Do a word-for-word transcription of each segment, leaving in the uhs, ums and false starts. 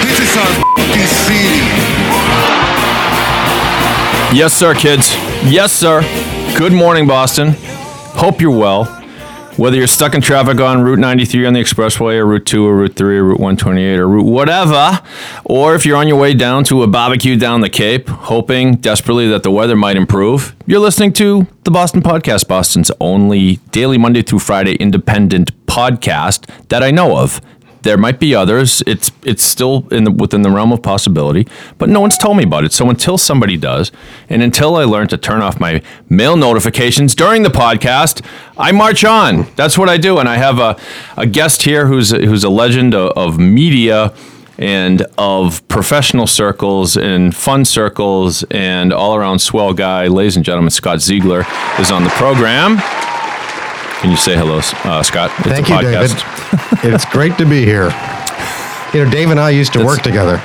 This is our f***ing city. Yes, sir, kids. Yes, sir. Good morning, Boston. Hope you're well. Whether you're stuck in traffic on Route ninety-three on the expressway, or Route two, or Route three, or Route one twenty-eight, or Route whatever, or if you're on your way down to a barbecue down the Cape, hoping desperately that the weather might improve, you're listening to the Boston Podcast, Boston's only daily Monday through Friday independent podcast that I know of. There might be others. It's it's still in the, within the realm of possibility, but no one's told me about it. So until somebody does, and until I learn to turn off my mail notifications during the podcast, I march on. That's what I do. And I have a, a guest here who's who's a legend of, of media and of professional circles and fun circles and all-around swell guy. Ladies and gentlemen, Scott Ziegler is on the program. Can you say hello, uh, Scott? It's Thank a you, podcast. David. It's great to be here. You know, Dave and I used to that's, work together.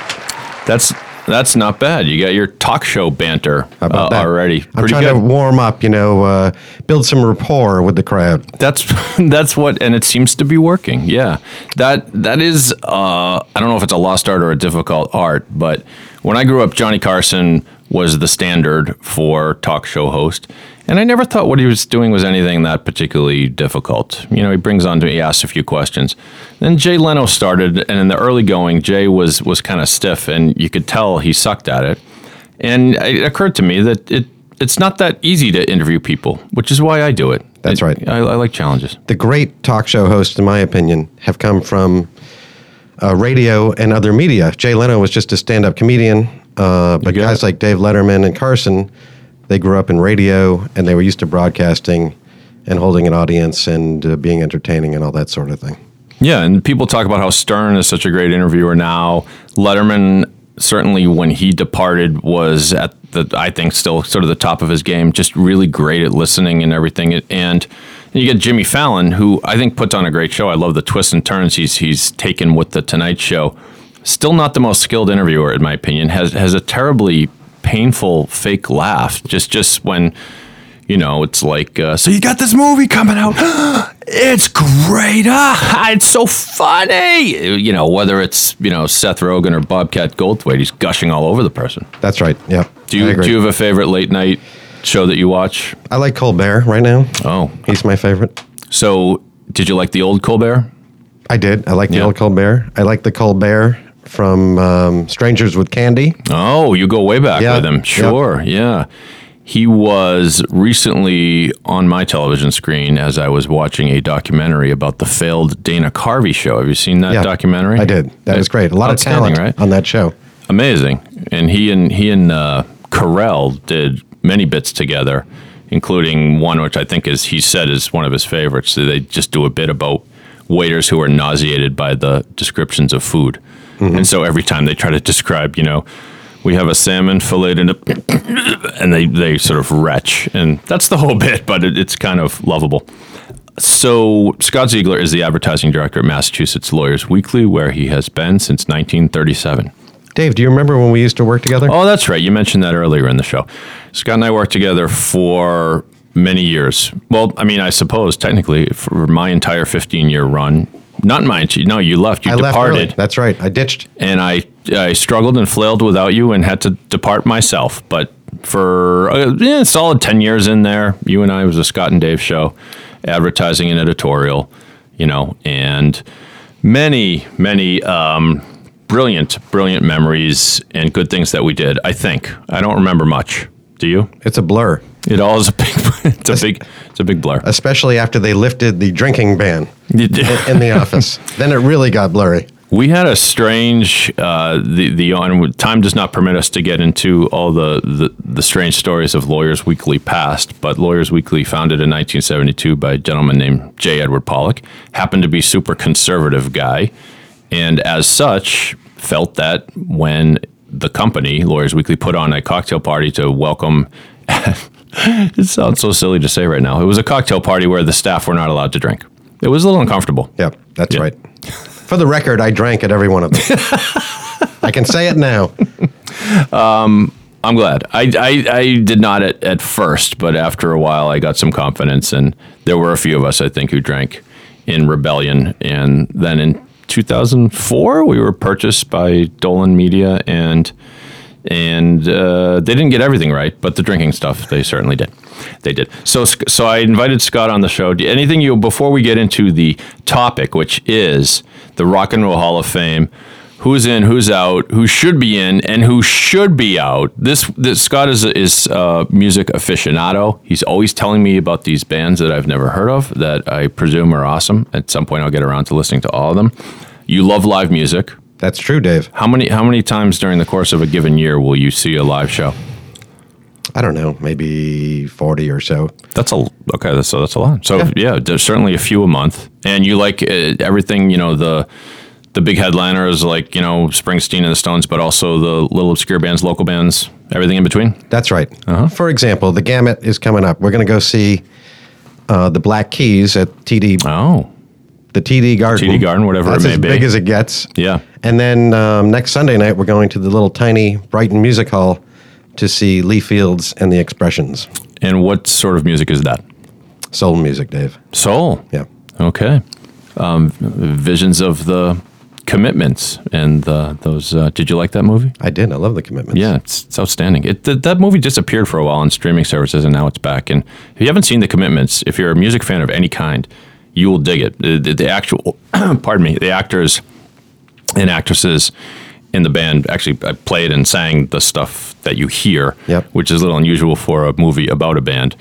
That's that's not bad. You got your talk show banter How about uh, that? already. I'm Pretty trying good. to warm up, you know, uh, build some rapport with the crowd. That's that's what, and it seems to be working. Yeah, that that is. Uh, I don't know if it's a lost art or a difficult art, but when I grew up, Johnny Carson was the standard for talk show host. And I never thought what he was doing was anything that particularly difficult. You know, he brings on to he asks a few questions. Then Jay Leno started, and in the early going, Jay was was kind of stiff, and you could tell he sucked at it. And it occurred to me that it it's not that easy to interview people, which is why I do it. That's I, right. I, I like challenges. The great talk show hosts, in my opinion, have come from uh, radio and other media. Jay Leno was just a stand-up comedian, uh, but guys it. like Dave Letterman and Carson, they grew up in radio, and they were used to broadcasting and holding an audience and uh, being entertaining and all that sort of thing. Yeah, and people talk about how Stern is such a great interviewer now. Letterman, certainly when he departed, was at the, I think, still sort of the top of his game, just really great at listening and everything. And you get Jimmy Fallon, who I think puts on a great show. I love the twists and turns he's he's taken with The Tonight Show. Still not the most skilled interviewer, in my opinion. Has has a terribly painful fake laugh just just when you know it's like uh, so you got this movie coming out it's great ah, it's so funny, you know, whether it's you know Seth Rogen or Bobcat Goldthwait, he's gushing all over the person. That's right. Yeah. Do you do you have a favorite late night show that you watch? I like Colbert right now. Oh, he's my favorite. So did you like the old Colbert? I did. I like the yeah. old Colbert. I like the Colbert from um, Strangers with Candy. Oh, you go way back yep. with him. Sure, yep. yeah. He was recently on my television screen as I was watching a documentary about the failed Dana Carvey show. Have you seen that yeah, documentary? I did. That it, was great. A lot of talent right? on that show. Amazing. And he and he and uh, Carell did many bits together, including one which I think is he said is one of his favorites. So they just do a bit about waiters who are nauseated by the descriptions of food. Mm-hmm. And so every time they try to describe, you know, we have a salmon filleted in a and they, they sort of retch. And that's the whole bit, but it, it's kind of lovable. So Scott Ziegler is the advertising director at Massachusetts Lawyers Weekly, where he has been since nineteen thirty-seven. Dave, do you remember when we used to work together? Oh, that's right. You mentioned that earlier in the show. Scott and I worked together for many years. Well, I mean, I suppose technically for my entire fifteen-year run. Not mine. No, you left. You I departed. Left early. That's right. I ditched. And I I struggled and flailed without you and had to depart myself. But for a yeah, solid ten years in there, you and I was a Scott and Dave show, advertising and editorial, you know, and many, many um, brilliant, brilliant memories and good things that we did, I think. I don't remember much. Do you? It's a blur. It all is a big, it's a big, it's a big blur. Especially after they lifted the drinking ban in, in the office, then it really got blurry. We had a strange, uh, the the on time does not permit us to get into all the, the the strange stories of Lawyers Weekly past, but Lawyers Weekly, founded in nineteen seventy-two by a gentleman named J. Edward Pollock, happened to be super conservative guy, and as such, felt that when the company, Lawyers Weekly, put on a cocktail party to welcome... It sounds so silly to say right now. It was a cocktail party where the staff were not allowed to drink. It was a little uncomfortable. Yep, that's yep. right. For the record, I drank at every one of them. I can say it now. Um, I'm glad. I, I, I did not at, at first, but after a while, I got some confidence, and there were a few of us, I think, who drank in rebellion. And then in two thousand four, we were purchased by Dolan Media, and... And uh, they didn't get everything right, but the drinking stuff, they certainly did. They did. So so I invited Scott on the show. Anything you, before we get into the topic, which is the Rock and Roll Hall of Fame, who's in, who's out, who should be in, and who should be out. This, this Scott is a is a music aficionado. He's always telling me about these bands that I've never heard of that I presume are awesome. At some point, I'll get around to listening to all of them. You love live music. That's true, Dave. How many how many times during the course of a given year will you see a live show? I don't know, maybe forty or so. That's a okay. That's so that's a lot. So yeah. yeah, there's certainly a few a month. And you like uh, everything, you know, the the big headliners like you know Springsteen and the Stones, but also the little obscure bands, local bands, everything in between. That's right. Uh-huh. For example, the gamut is coming up. We're going to go see uh, the Black Keys at T D. Oh. The T D Garden. T D Garden, whatever it may be. That's as big as it gets. Yeah. And then um, next Sunday night, we're going to the little tiny Brighton Music Hall to see Lee Fields and the Expressions. And what sort of music is that? Soul music, Dave. Soul? Yeah. Okay. Um, visions of the Commitments and uh, those. Uh, did you like that movie? I did. I love The Commitments. Yeah, it's, it's outstanding. It th- That movie disappeared for a while on streaming services, and now it's back. And if you haven't seen The Commitments, if you're a music fan of any kind, you will dig it. The, the, the actual, pardon me, the actors and actresses in the band actually played and sang the stuff that you hear, yep. which is a little unusual for a movie about a band.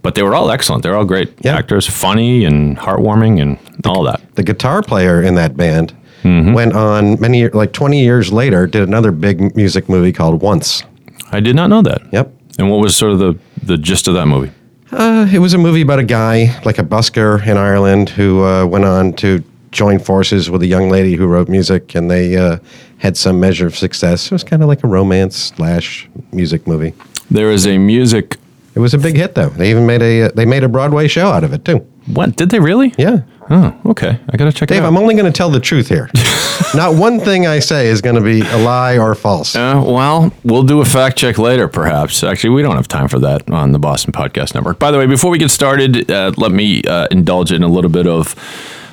But they were all excellent. They were all great yep. actors, funny and heartwarming and the, all that. The guitar player in that band mm-hmm. went on many, like twenty years later, did another big music movie called Once. I did not know that. Yep. And what was sort of the, the gist of that movie? Uh, it was a movie about a guy, like a busker in Ireland, who uh, went on to join forces with a young lady who wrote music, and they uh, had some measure of success. It was kind of like a romance slash music movie. There is a music. It was a big hit, though. They even made a uh, they made a Broadway show out of it too. What did they really? Yeah. Oh, okay. I gotta check Dave, it out. Dave, I'm only going to tell the truth here. Not one thing I say is going to be a lie or false. Uh, well, we'll do a fact check later, perhaps. Actually, we don't have time for that on the Boston Podcast Network. By the way, before we get started, uh, let me uh, indulge in a little bit of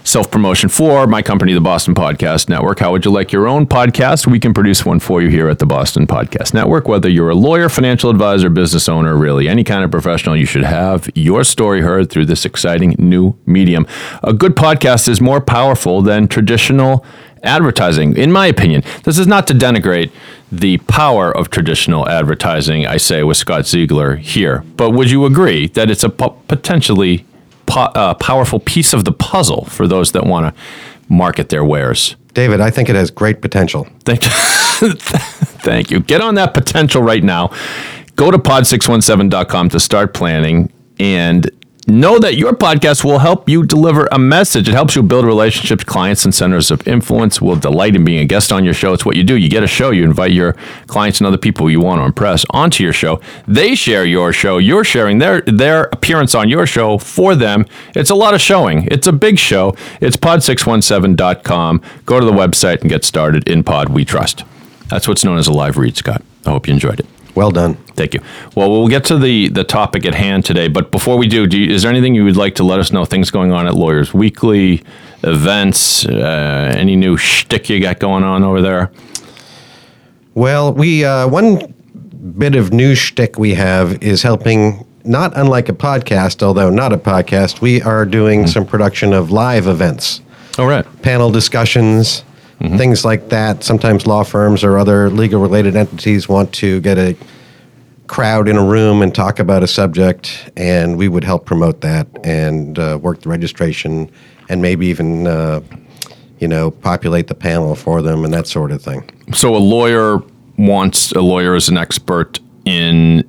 self-promotion for my company, the Boston Podcast Network. How would you like your own podcast? We can produce one for you here at the Boston Podcast Network. Whether you're a lawyer, financial advisor, business owner, really any kind of professional, you should have your story heard through this exciting new medium. A good podcast is more powerful than traditional advertising, in my opinion. This is not to denigrate the power of traditional advertising, I say with Scott Ziegler here, but would you agree that it's a po- potentially Po- uh, powerful piece of the puzzle for those that want to market their wares? David, I think it has great potential. Thank you. Thank you. Get on that potential right now. Go to pod six one seven dot com to start planning and know that your podcast will help you deliver a message. It helps you build relationships, clients, and centers of influence. We'll delight in being a guest on your show. It's what you do. You get a show. You invite your clients and other people you want to impress onto your show. They share your show. You're sharing their their appearance on your show for them. It's a lot of showing. It's a big show. It's pod six one seven dot com. Go to the website and get started. In Pod, we trust. That's what's known as a live read, Scott. I hope you enjoyed it. Well done. Thank you. Well, we'll get to the, the topic at hand today, but before we do, do you, is there anything you would like to let us know? Things going on at Lawyers Weekly, events, uh, any new shtick you got going on over there? Well, we uh, one bit of new shtick we have is helping, not unlike a podcast, although not a podcast, we are doing mm-hmm. some production of live events. All right. Panel discussions. Mm-hmm. Things like that. Sometimes law firms or other legal-related entities want to get a crowd in a room and talk about a subject, and we would help promote that and uh, work the registration and maybe even, uh, you know, populate the panel for them and that sort of thing. So a lawyer wants, a lawyer is an expert in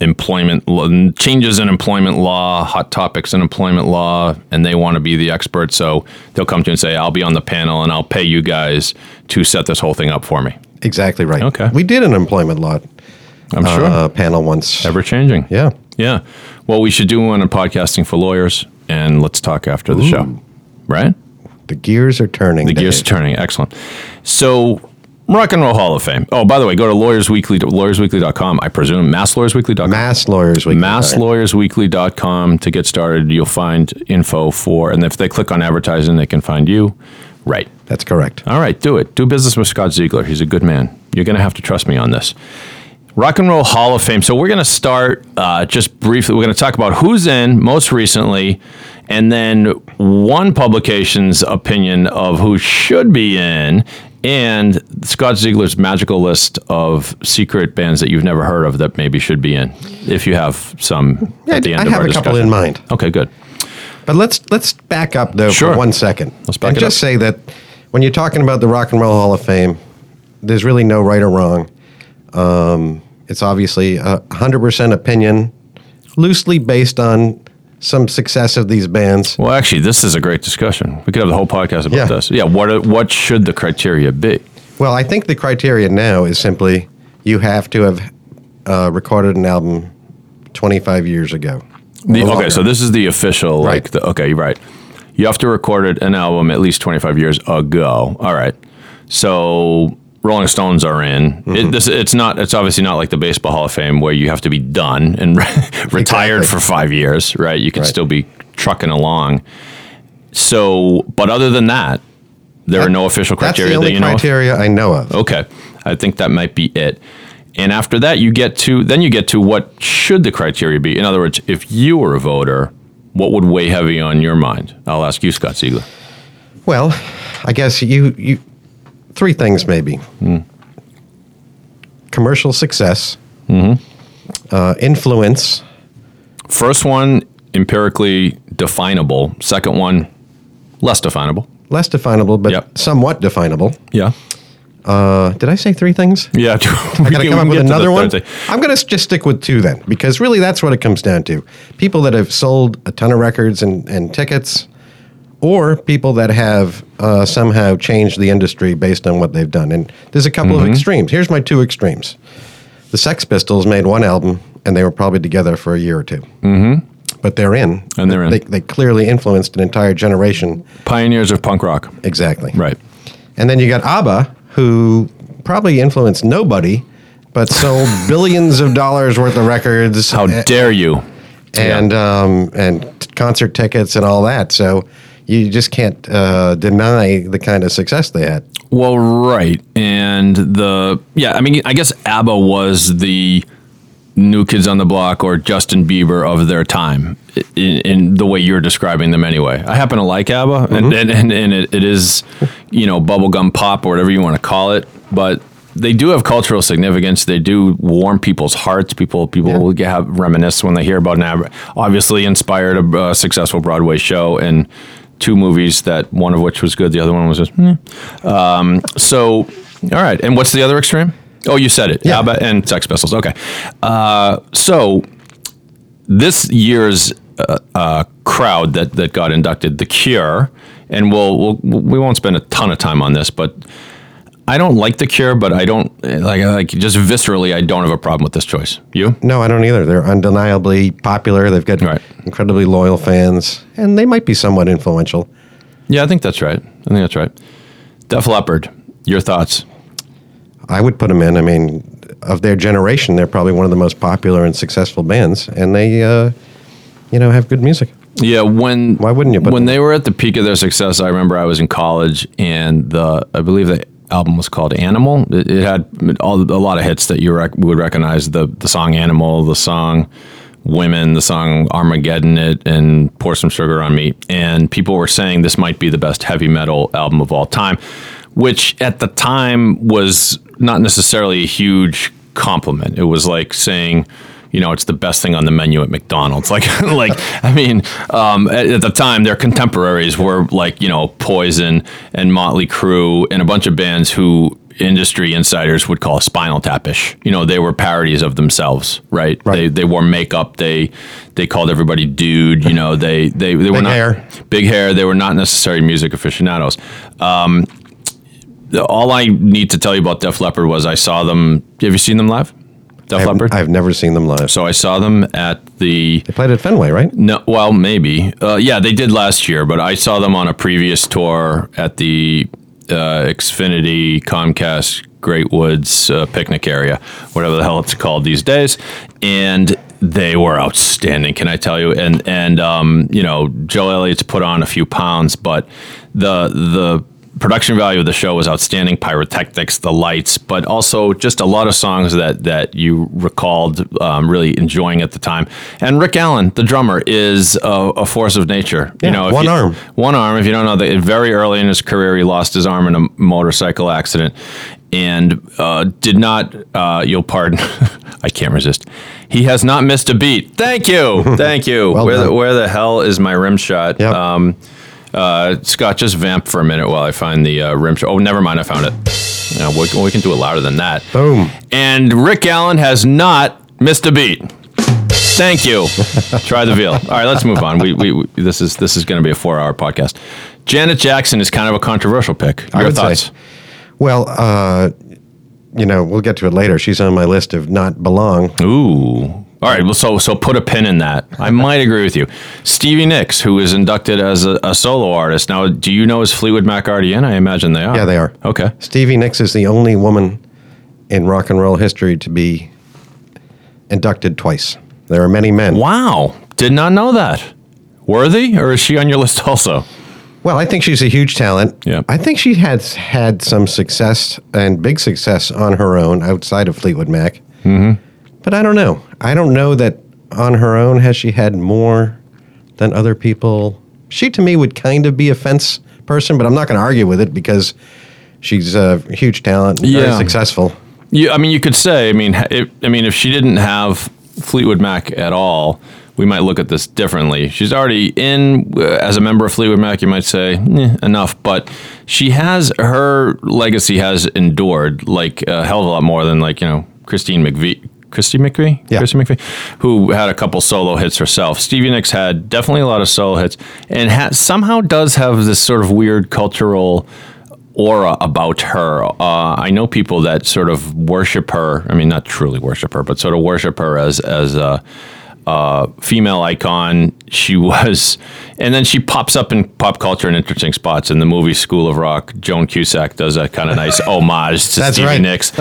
employment changes in employment law, hot topics in employment law, and they want to be the expert. So they'll come to you and say, I'll be on the panel and I'll pay you guys to set this whole thing up for me. Exactly right. Okay. We did an employment law I'm sure. uh, panel once. Ever changing. Yeah. Yeah. Well, we should do one on podcasting for lawyers, and let's talk after the Ooh. show. Right? The gears are turning. The Dave. gears are turning. Excellent. So... Rock and Roll Hall of Fame. Oh, by the way, go to Lawyers Weekly, lawyers weekly dot com, I presume. mass lawyers weekly dot com mass lawyers weekly dot com mass lawyers weekly dot com to get started. You'll find info for, and if they click on advertising, they can find you. Right. That's correct. All right, do it. Do business with Scott Ziegler. He's a good man. You're going to have to trust me on this. Rock and Roll Hall of Fame. So we're going to start uh, just briefly. We're going to talk about who's in most recently, and then one publication's opinion of who should be in, and Scott Ziegler's magical list of secret bands that you've never heard of that maybe should be in, if you have some yeah, at the end I of our discussion. I have a couple in mind. Okay, good. But let's let's back up, though, sure. for one second. Let's back and it just up. say that when you're talking about the Rock and Roll Hall of Fame, there's really no right or wrong. Um, it's obviously a one hundred percent opinion, loosely based on some success of these bands. Well, actually, this is a great discussion. We could have the whole podcast about yeah. this. Yeah, what what should the criteria be? Well, I think the criteria now is simply you have to have uh, recorded an album twenty-five years ago. The, okay, longer. So this is the official, right. like, the, okay, right. You have to record an album at least twenty-five years ago. All right. So Rolling Stones are in. Mm-hmm. It, this, it's not. It's obviously not like the Baseball Hall of Fame where you have to be done and re- retired exactly. for five years, right? You can right. still be trucking along. So, but other than that, there that, are no official criteria that you know. That's the only criteria I know of. Okay, I think that might be it. And after that, you get to then you get to what should the criteria be? In other words, if you were a voter, what would weigh heavy on your mind? I'll ask you, Scott Ziegler. Well, I guess you you. Three things, maybe. Mm. Commercial success. Mm-hmm. Uh, influence. First one, empirically definable. Second one, less definable. Less definable, but yep. somewhat definable. Yeah. Uh, did I say three things? Yeah. I got to come up with another one. Thing. I'm going to just stick with two then, because really that's what it comes down to. People that have sold a ton of records and, and tickets, or people that have uh, somehow changed the industry based on what they've done. And there's a couple mm-hmm. of extremes. Here's my two extremes. The Sex Pistols made one album, and they were probably together for a year or two. Mm-hmm. But they're in. And they're in. They, they clearly influenced an entire generation. Pioneers of punk rock. Exactly. Right. And then you got ABBA, who probably influenced nobody, but sold billions of dollars worth of records. How and, dare you. And yeah. um, and concert tickets and all that. So you just can't uh, deny the kind of success they had. Well, right. And the, yeah, I mean, I guess ABBA was the New Kids on the Block or Justin Bieber of their time in, in the way you're describing them anyway. I happen to like ABBA, mm-hmm. and, and, and, and it, it is, you know, bubblegum pop or whatever you want to call it, but they do have cultural significance. They do warm people's hearts. People people yeah. will get, have, reminisce when they hear about an ABBA. Obviously inspired a uh, successful Broadway show and two movies, that one of which was good, the other one was just eh. um so all right, and what's the other extreme? Oh, you said it. Yeah. ABBA and Sex Pistols. Okay. Uh so this year's uh, uh crowd that that got inducted, The Cure, and we'll, we'll we won't spend a ton of time on this, but I don't like The Cure, but I don't like like just viscerally I don't have a problem with this choice. You? No, I don't either. They're undeniably popular. They've got right. incredibly loyal fans, and they might be somewhat influential. Yeah, I think that's right. I think that's right. Def Leppard, your thoughts? I would put them in. I mean, of their generation, they're probably one of the most popular and successful bands, and they uh, you know, have good music. Yeah, when Why wouldn't you put When them? They were at the peak of their success, I remember I was in college, and the I believe they album was called Animal. It, it had all, a lot of hits that you rec- would recognize, the the song Animal, the song Women, the song Armageddon It, and Pour Some Sugar on Me. And people were saying this might be the best heavy metal album of all time, which at the time was not necessarily a huge compliment. It was like saying, you know, it's the best thing on the menu at McDonald's. Like, like I mean, um, at, at the time, their contemporaries were like, you know, Poison and Motley Crue and a bunch of bands who industry insiders would call Spinal Tap-ish. You know, they were parodies of themselves, right? Right. They they wore makeup. They they called everybody dude. You know, they they, they were not hair. big hair. They were not necessarily music aficionados. Um, the, all I need to tell you about Def Leppard was I saw them. Have you seen them live? Def Leppard? I've never seen them live. So I saw them at the... They played at Fenway, right? No, well, maybe. Uh, yeah, they did last year, but I saw them on a previous tour at the uh, Xfinity, Comcast, Great Woods uh, picnic area, whatever the hell it's called these days, and they were outstanding, can I tell you? And, and um, you know, Joe Elliott's put on a few pounds, but the the... production value of the show was outstanding. Pyrotechnics, the lights, but also just a lot of songs that, that you recalled um, really enjoying at the time. And Rick Allen, the drummer, is a, a force of nature. Yeah, you know, one you, arm. One arm. If you don't know, that very early in his career, he lost his arm in a motorcycle accident and uh, did not, uh, you'll pardon, I can't resist. He has not missed a beat. Thank you. Thank you. Well where, the, where the hell is my rim shot? Yep. Um, Uh, Scott, just vamp for a minute while I find the uh, rim shot. Oh, never mind. I found it. Yeah, we, we can do it louder than that. Boom. And Rick Allen has not missed a beat. Thank you. Try the veal. All right, let's move on. We, we, we this is this is going to be a four-hour podcast. Janet Jackson is kind of a controversial pick. Your I would thoughts? Say, well, uh, you know, we'll get to it later. She's on my list of not belong. Ooh. All right, well, so so put a pin in that. I might agree with you. Stevie Nicks, who is inducted as a, a solo artist. Now, do you know is Fleetwood Mac already in? I imagine they are. Yeah, they are. Okay. Stevie Nicks is the only woman in rock and roll history to be inducted twice. There are many men. Wow. Did not know that. Worthy, or is she on your list also? Well, I think she's a huge talent. Yeah. I think she has had some success and big success on her own outside of Fleetwood Mac. Mm-hmm. But I don't know. I don't know that on her own has she had more than other people. She, to me, would kind of be a fence person, but I'm not going to argue with it because she's a huge talent and yeah. very successful. Yeah, I mean, you could say, I mean, it, I mean, if she didn't have Fleetwood Mac at all, we might look at this differently. She's already in uh, as a member of Fleetwood Mac. You might say eh, enough, but she has her legacy has endured like a hell of a lot more than like, you know, Christine McVie. Christine McVie? Yeah. Christine McVie, who had a couple solo hits herself. Stevie Nicks had definitely a lot of solo hits and ha- somehow does have this sort of weird cultural aura about her. Uh, I know people that sort of worship her. I mean, not truly worship her, but sort of worship her as, as a uh, female icon. She was, and then she pops up in pop culture in interesting spots. In the movie School of Rock, Joan Cusack does a kind of nice homage to Stevie right. Nicks.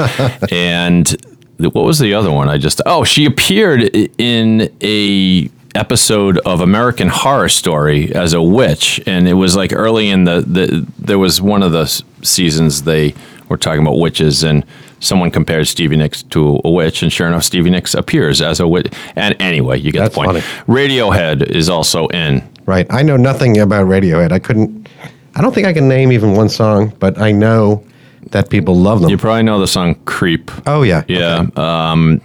And... what was the other one I just... Oh, she appeared in a episode of American Horror Story as a witch, and it was like early in the... the there was one of the seasons they were talking about witches, and someone compared Stevie Nicks to a witch, and sure enough, Stevie Nicks appears as a witch. And anyway, you get That's the point. Funny. Radiohead is also in. Right. I know nothing about Radiohead. I couldn't... I don't think I can name even one song, but I know... that people love them. You probably know the song Creep. Oh, yeah. Yeah. Okay. Um,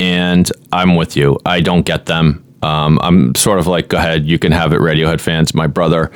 and I'm with you. I don't get them. Um, I'm sort of like, go ahead, you can have it, Radiohead fans. My brother,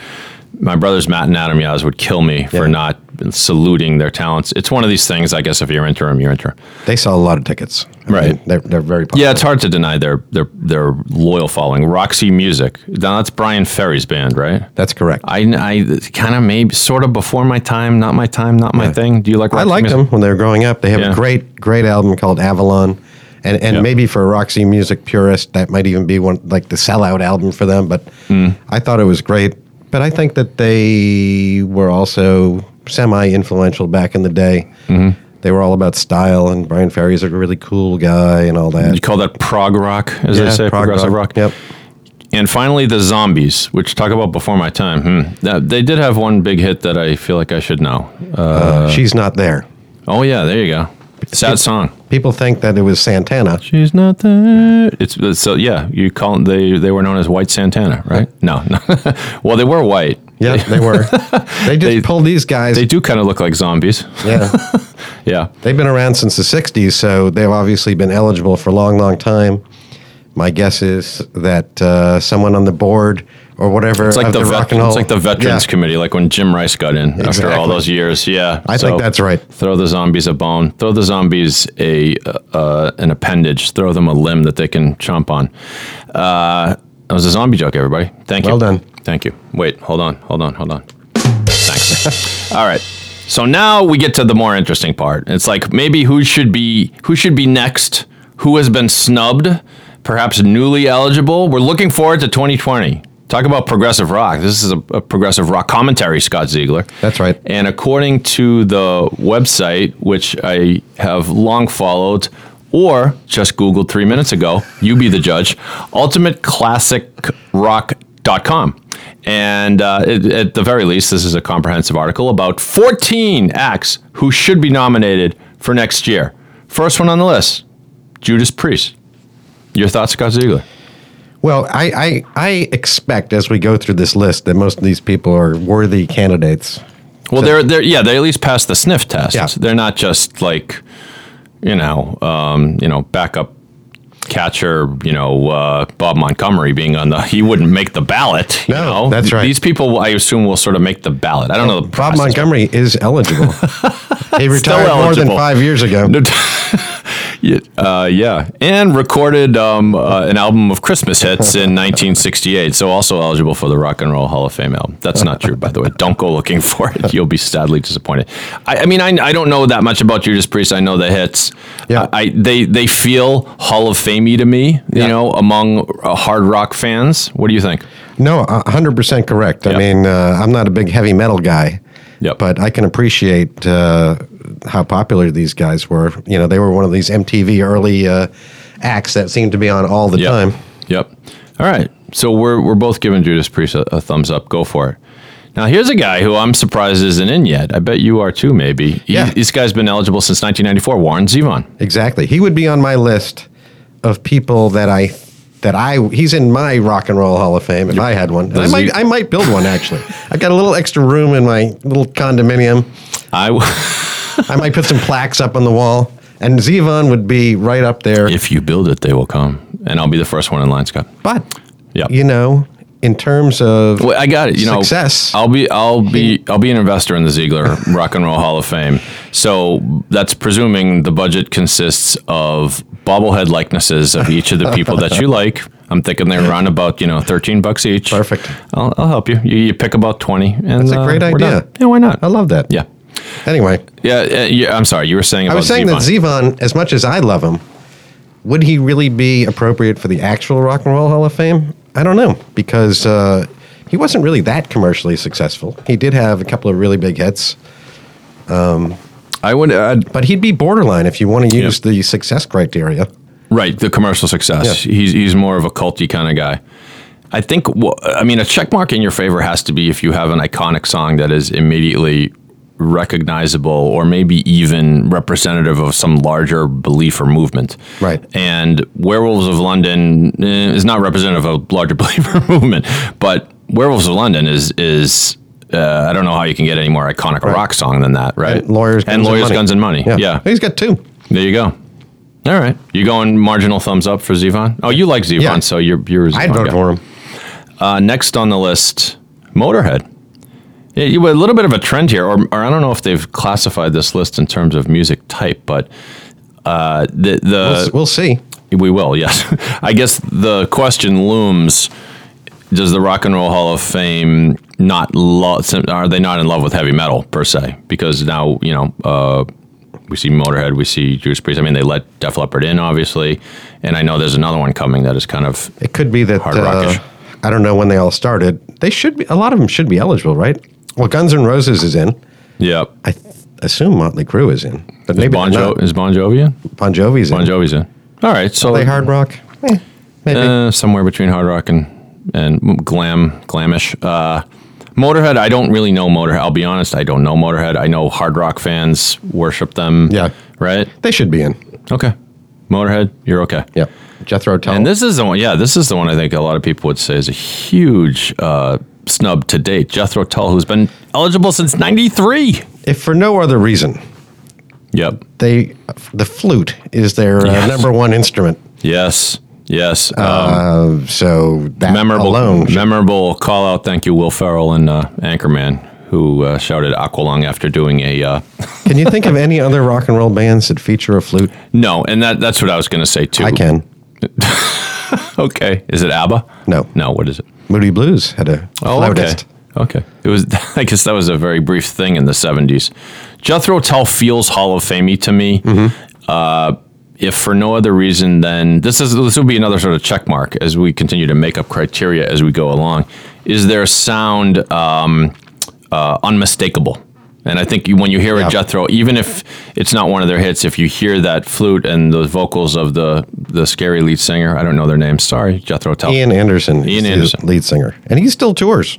my brothers Matt and Adam Yaz would kill me yeah. for not saluting their talents. It's one of these things, I guess, if you're into them, you're into them. They sell a lot of tickets. I right. mean, they're, they're very popular. Yeah, it's hard to deny their, their, their loyal following. Roxy Music. Now, that's Brian Ferry's band, right? That's correct. I, I kind of maybe, sort of before my time, not my time, not my yeah. thing. Do you like Roxy I liked music? Them when they were growing up. They have yeah. a great, great album called Avalon. And and yep. maybe for a Roxy Music purist, that might even be one like the sellout album for them. But mm. I thought it was great. But I think that they were also semi-influential back in the day. Mm-hmm. They were all about style, and Brian Ferry's a really cool guy and all that. You call that prog rock, as yeah, they say, prog progressive rock. rock. Yep. And finally, The Zombies, which talk about before my time. Hmm. Now, they did have one big hit that I feel like I should know. Uh, uh, She's Not There. Oh, yeah, there you go. Sad people, song. People think that it was Santana. She's not there. It's, it's so yeah. You call them, they they were known as White Santana, right? What? No, no. Well, they were white. Yeah, they were. They just they, pulled these guys. They do kind of look like zombies. Yeah, yeah. They've been around since the sixties, so they've obviously been eligible for a long, long time. My guess is that uh, someone on the board or whatever. It's like the, the vet- it's like the Veterans yeah. Committee, like when Jim Rice got in exactly. after all those years. Yeah, I so think that's right. Throw the zombies a bone. Throw the zombies a uh, an appendage. Throw them a limb that they can chomp on. Uh, that was a zombie joke, everybody. Thank you. Well done. Thank you. Wait, hold on, hold on, hold on. Thanks. All right. So now we get to the more interesting part. It's like maybe who should be who should be next, who has been snubbed, perhaps newly eligible. We're looking forward to twenty twenty. Talk about progressive rock. This is a, a progressive rock commentary, Scott Ziegler. That's right. And according to the website, which I have long followed, or just Googled three minutes ago, you be the judge, ultimate classic rock dot com. And uh, it, at the very least, this is a comprehensive article about fourteen acts who should be nominated for next year. First one on the list, Judas Priest. Your thoughts, Scott Ziegler? Well, I, I I expect as we go through this list that most of these people are worthy candidates. Well, so. they're they're yeah they at least passed the sniff test. Yeah. They're not just like you know um, you know backup catcher, you know, uh, Bob Montgomery being on the, he wouldn't make the ballot. You no, know? That's right. These people, I assume, will sort of make the ballot. I don't and know. The Bob Montgomery but. is eligible. He retired eligible. more than five years ago. uh, yeah. And recorded um, uh, an album of Christmas hits in nineteen sixty-eight. So also eligible for the Rock and Roll Hall of Fame album. That's not true, by the way. Don't go looking for it. You'll be sadly disappointed. I, I mean, I, I don't know that much about Judas Priest. I know the hits. Yeah. Uh, I they, they feel Hall of Fame to me, you yeah. know, among uh, hard rock fans. What do you think? No, one hundred percent correct. Yep. I mean, uh, I'm not a big heavy metal guy, yep. but I can appreciate uh, how popular these guys were. You know, they were one of these M T V early uh, acts that seemed to be on all the yep. time. Yep. All right. So we're we're both giving Judas Priest a, a thumbs up. Go for it. Now, here's a guy who I'm surprised isn't in yet. I bet you are too, maybe. He, yeah. This guy's been eligible since nineteen ninety-four, Warren Zevon. Exactly. He would be on my list of people that I, that I, he's in my Rock and Roll Hall of Fame. If yep. I had one, I might, I might build one actually. I've got a little extra room in my little condominium. I, w- I might put some plaques up on the wall, and Zevon would be right up there. If you build it, they will come, and I'll be the first one in line, Scott. But yeah, you know, in terms of well, I got it. You success, know, I'll be, I'll be, I'll be an investor in the Ziegler Rock and Roll Hall of Fame. So that's presuming the budget consists of bobblehead likenesses of each of the people that you like. I'm thinking they're around about, you know, thirteen bucks each. Perfect. I'll, I'll help you. you. You pick about twenty. And, that's a great uh, idea. Yeah, why not? I love that. Yeah. Anyway. Yeah, uh, yeah I'm sorry. You were saying about Zevon. I was saying Zevon. that Zevon, as much as I love him, would he really be appropriate for the actual Rock and Roll Hall of Fame? I don't know, because uh, he wasn't really that commercially successful. He did have a couple of really big hits. Um. I would add, but he'd be borderline if you want to use yeah. the success criteria. Right, the commercial success. Yeah. He's he's more of a culty kind of guy. I think. Well, I mean, a check mark in your favor has to be if you have an iconic song that is immediately recognizable, or maybe even representative of some larger belief or movement. Right. And Werewolves of London eh, is not representative of a larger belief or movement, but Werewolves of London is is. Uh, I don't know how you can get any more iconic right. rock song than that, right? And Lawyers, Guns, and, lawyers, and, money. guns and Money. Yeah. yeah. He's got two. There you go. All right. You going marginal thumbs up for Zevon? Oh, you like Zevon, yeah. so you're, you're a Zevon I'd vote guy. for him. Uh, next on the list, Motorhead. Yeah, you a little bit of a trend here, or, or I don't know if they've classified this list in terms of music type, but uh, the... the we'll, we'll see. We will, yes. I guess the question looms... Does the Rock and Roll Hall of Fame not love? Are they not in love with heavy metal per se? Because now you know uh, we see Motorhead, we see Judas Priest. I mean, they let Def Leppard in, obviously, and I know there's another one coming that is kind of it could be that hard rockish. Uh, I don't know when they all started. They should be a lot of them should be eligible, right? Well, Guns N' Roses is in. Yeah, I th- assume Motley Crue is in, but is maybe Bon jo- not. Is Bon Jovi in? Bon Jovi's in. Bon Jovi's in. All right, so are they hard rock, eh, maybe uh, somewhere between hard rock and. And glam, glamish. Uh, Motorhead, I don't really know Motorhead. I'll be honest, I don't know Motorhead. I know hard rock fans worship them. Yeah. Right? They should be in. Okay. Motorhead, you're okay. Yeah. Jethro Tull. And this is the one, yeah, this is the one I think a lot of people would say is a huge uh, snub to date. Jethro Tull, who's been eligible since ninety-three. If for no other reason. Yep. They, the flute is their yes. uh, number one instrument. Yes. Yes. Um, uh, so that memorable, alone. Memorable call out. Thank you, Will Ferrell and uh, Anchorman, who uh, shouted Aqualung after doing a... Uh, can you think of any other rock and roll bands that feature a flute? No, and that that's what I was going to say, too. I can. Okay. Is it ABBA? No. No, what is it? Moody Blues had a oh, flautist. Okay. okay. It was. I guess that was a very brief thing in the seventies. Jethro Tull feels Hall of Fame-y to me. Mm-hmm. Uh, if for no other reason than... This is this will be another sort of check mark as we continue to make up criteria as we go along. Is their sound... Um, Uh, unmistakable. And I think you, when you hear yeah. a Jethro, even if it's not one of their hits, if you hear that flute and the vocals of the the scary lead singer, I don't know their name, sorry, Jethro Tull. Ian Anderson. Ian Anderson. Lead singer. And he still tours.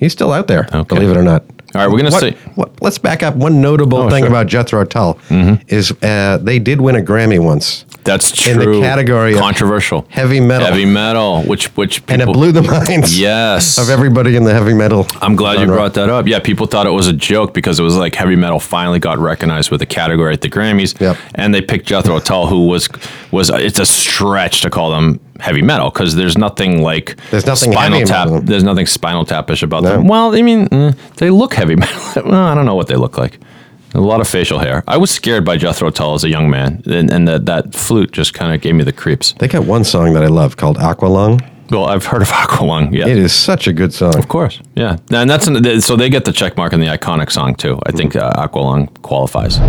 He's still out there, okay. Believe it or not. All right, we're going to see. What, let's back up. One notable oh, thing sure. about Jethro Tull mm-hmm. is uh, they did win a Grammy once. That's true. In the category Controversial. Of heavy metal. Heavy metal, which which people, and it blew the minds yes. of everybody in the heavy metal. I'm glad genre. You brought that up. Yeah, people thought it was a joke because it was like heavy metal finally got recognized with a category at the Grammys. Yep. And they picked Jethro Tull, who was, was it's a stretch to call them heavy metal because there's nothing like there's nothing Spinal heavy Tap. Them. There's nothing Spinal Tap-ish about no. them. Well, I mean, they look heavy metal. Well, I don't know what they look like. A lot of facial hair. I was scared by Jethro Tull as a young man, and, and the, that flute just kind of gave me the creeps. They got one song that I love called Aqualung. Well, I've heard of Aqualung, yeah. It is such a good song. Of course, yeah. And that's an, so they get the check mark in the iconic song, too. I think uh, Aqualung qualifies.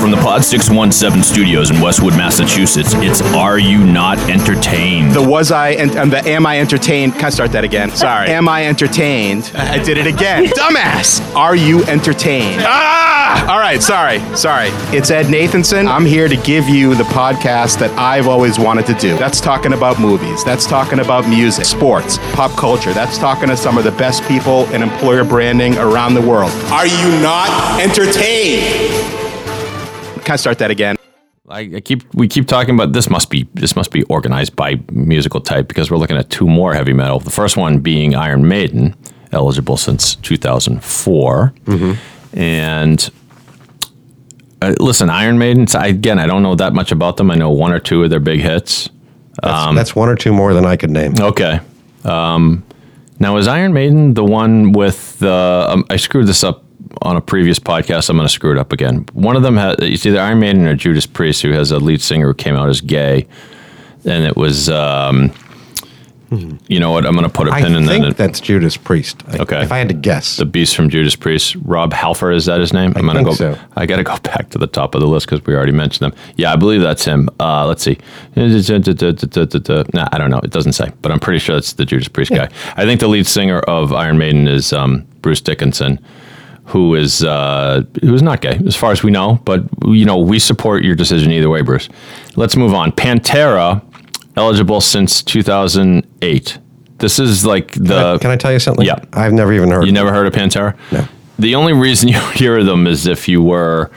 From the Pod six one seven studios in Westwood, Massachusetts, it's Are You Not Entertained? The was I and, and the am I entertained? Can I start that again? Sorry. Am I entertained? I did it again. Dumbass! Are you entertained? Ah! All right, sorry, sorry. It's Ed Nathanson. I'm here to give you the podcast that I've always wanted to do. That's talking about movies. That's talking about music, sports, pop culture. That's talking to some of the best people in employer branding around the world. Are you not entertained? Can I start that again? I, I keep we keep talking about this must be this must be organized by musical type because we're looking at two more heavy metal. The first one being Iron Maiden, eligible since two thousand four, mm-hmm. and uh, listen, Iron Maiden. I, again, I don't know that much about them. I know one or two of their big hits. That's, um, that's one or two more than I could name. Okay. Um, now is Iron Maiden the one with the? Um, I screwed this up. On a previous podcast, I'm going to screw it up again. One of them had it's either Iron Maiden or Judas Priest, who has a lead singer who came out as gay, and it was, um, you know what? I'm going to put a pin I in that. I think that's Judas Priest. I, okay, if I had to guess, the Beast from Judas Priest, Rob Halford, is that his name? I'm I going to go. So. I got to go back to the top of the list because we already mentioned them. Yeah, I believe that's him. Uh, let's see. Nah, I don't know. It doesn't say, but I'm pretty sure it's the Judas Priest yeah. guy. I think the lead singer of Iron Maiden is um, Bruce Dickinson. Who is uh, who's not gay, as far as we know. But, you know, we support your decision either way, Bruce. Let's move on. Pantera, eligible since two thousand eight. This is like the... Can I, can I tell you something? Yeah. I've never even heard you of You never them. Heard of Pantera? No. The only reason you hear them is if you were